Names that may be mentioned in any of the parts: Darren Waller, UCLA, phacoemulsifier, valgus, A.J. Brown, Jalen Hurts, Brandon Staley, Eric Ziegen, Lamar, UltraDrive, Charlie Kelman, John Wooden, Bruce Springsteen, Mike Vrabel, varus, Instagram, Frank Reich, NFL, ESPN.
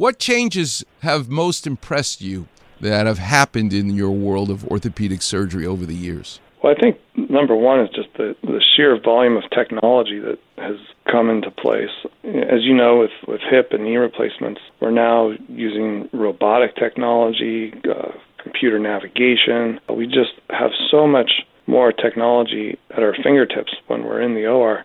What changes have most impressed you that have happened in your world of orthopedic surgery over the years? Well, I think number one is just the sheer volume of technology that has come into place. As you know, with hip and knee replacements, we're now using robotic technology, computer navigation. We just have so much more technology at our fingertips when we're in the OR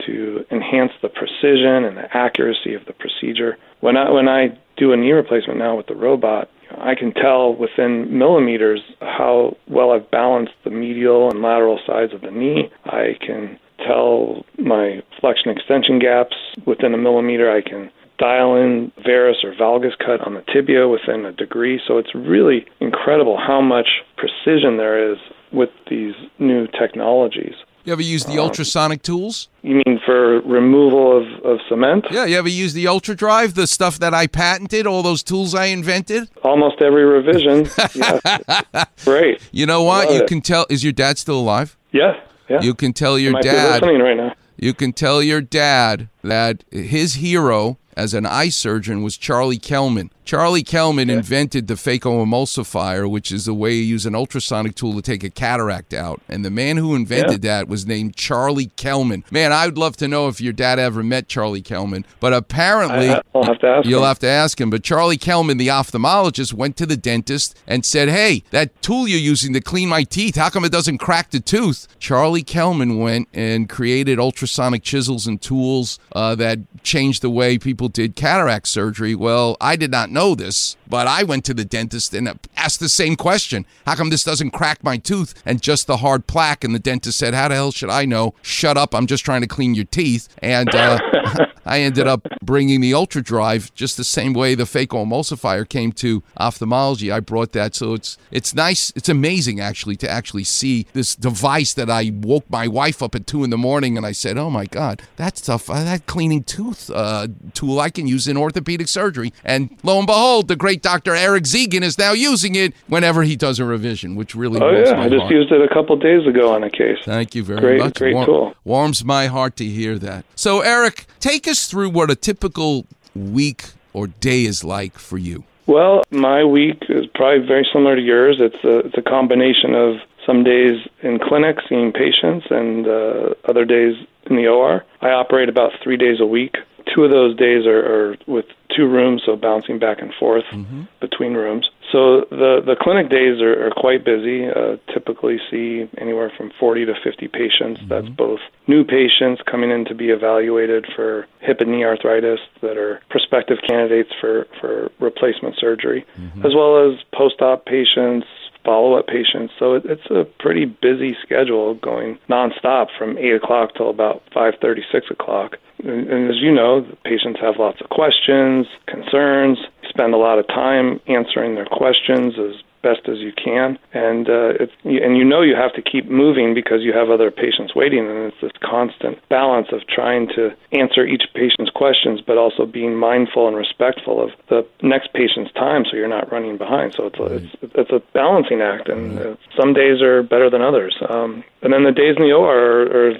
to enhance the precision and the accuracy of the procedure. When I do a knee replacement now with the robot, I can tell within millimeters how well I've balanced the medial and lateral sides of the knee. I can tell my flexion extension gaps within a millimeter. I can dial in varus or valgus cut on the tibia within a degree. So it's really incredible how much precision there is with these new technologies. You ever use the ultrasonic tools? You mean for removal of cement? Yeah, you ever use the UltraDrive, the stuff that I patented, all those tools I invented? Almost every revision. Yes. Great. You know what? Love you it. Can tell. Is your dad still alive? Yeah. You can tell your dad. Be listening right now. You can tell your dad that his hero as an eye surgeon was Charlie Kelman. Charlie Kelman invented the phacoemulsifier, which is the way you use an ultrasonic tool to take a cataract out. And the man who invented that was named Charlie Kelman. Man, I would love to know if your dad ever met Charlie Kelman, but apparently I'll have to ask you'll him. Have to ask him. But Charlie Kelman, the ophthalmologist, went to the dentist and said, "Hey, that tool you're using to clean my teeth, how come it doesn't crack the tooth?" Charlie Kelman went and created ultrasonic chisels and tools that changed the way people did cataract surgery. Well, I did not know this, but I went to the dentist and asked the same question. How come this doesn't crack my tooth and just the hard plaque? And the dentist said, "How the hell should I know? Shut up, I'm just trying to clean your teeth." And I ended up bringing the UltraDrive just the same way the phacoemulsifier came to ophthalmology. I brought that. So it's nice. It's amazing, actually, to actually see this device that I woke my wife up at 2 in the morning and I said, "Oh, my God, that stuff, that cleaning tooth tool I can use in orthopedic surgery." And lo and behold, the great Dr. Eric Ziegen is now using it whenever he does a revision, which really warms my heart. I just used it a couple days ago on a case. Thank you very much. Great tool. Warms my heart to hear that. So, Eric, take us through what a typical week or day is like for you. Well, my week is probably very similar to yours. It's a combination of some days in clinic seeing patients and other days in the OR. I operate about 3 days a week. 2 of those days are with 2 rooms, so bouncing back and forth between rooms. So the clinic days are quite busy. Typically see anywhere from 40 to 50 patients. That's both new patients coming in to be evaluated for hip and knee arthritis that are prospective candidates for replacement surgery, as well as post-op patients, follow-up patients. So it's a pretty busy schedule going nonstop from 8 o'clock till about 5:30, 6 o'clock. And as you know, the patients have lots of questions, concerns, spend a lot of time answering their questions as best as you can. And you have to keep moving because you have other patients waiting. And it's this constant balance of trying to answer each patient's questions, but also being mindful and respectful of the next patient's time so you're not running behind. So it's a balancing act, and some days are better than others. And then the days in the OR,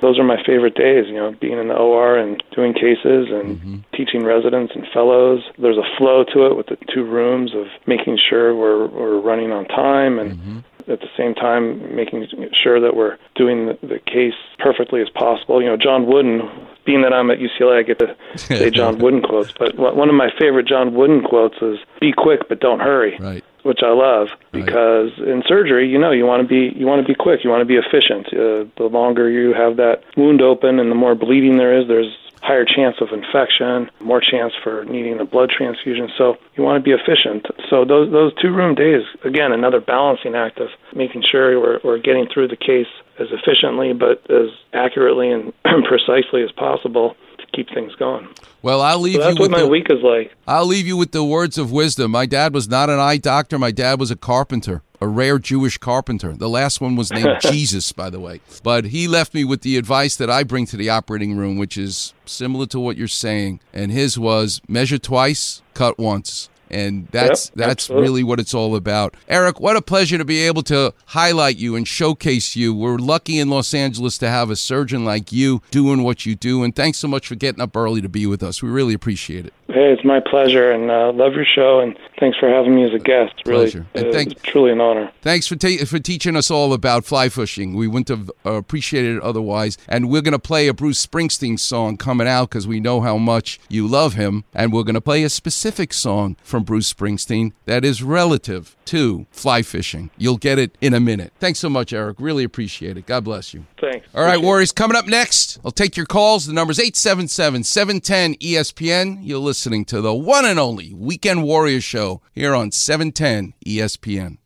those are my favorite days, you know, being in the OR and doing cases and teaching residents and fellows. There's a flow to it with the 2 rooms of making sure we're running on time and at the same time making sure that we're doing the case perfectly as possible. You know, John Wooden, being that I'm at UCLA, I get to say John Wooden quotes, but one of my favorite John Wooden quotes is, "Be quick, but don't hurry." Right. Which I love, because in surgery, you know, you want to be quick, you want to be efficient. The longer you have that wound open and the more bleeding there is, there's higher chance of infection, more chance for needing a blood transfusion. So you want to be efficient. So those 2 room days, again, another balancing act of making sure we're getting through the case as efficiently but as accurately and precisely as possible to keep things going. Well, that's what my week is like. I'll leave you with the words of wisdom. My dad was not an eye doctor. My dad was a carpenter, a rare Jewish carpenter. The last one was named Jesus, by the way. But he left me with the advice that I bring to the operating room, which is similar to what you're saying. And his was, measure twice, cut once. And that's really what it's all about. Eric, what a pleasure to be able to highlight you and showcase you. We're lucky in Los Angeles to have a surgeon like you doing what you do. And thanks so much for getting up early to be with us. We really appreciate it. Hey, it's my pleasure. And love your show. And thanks for having me as a guest. Really, it's truly an honor. Thanks for teaching us all about fly fishing. We wouldn't have appreciated it otherwise. And we're going to play a Bruce Springsteen song coming out because we know how much you love him. And we're going to play a specific song from Bruce Springsteen that is relative to fly fishing. You'll get it in a minute. Thanks so much, Eric. Really appreciate it. God bless you. Thanks. All right, Warriors, coming up next, I'll take your calls. The number's 877-710-ESPN. You're listening to the one and only Weekend Warriors Show here on 710 ESPN.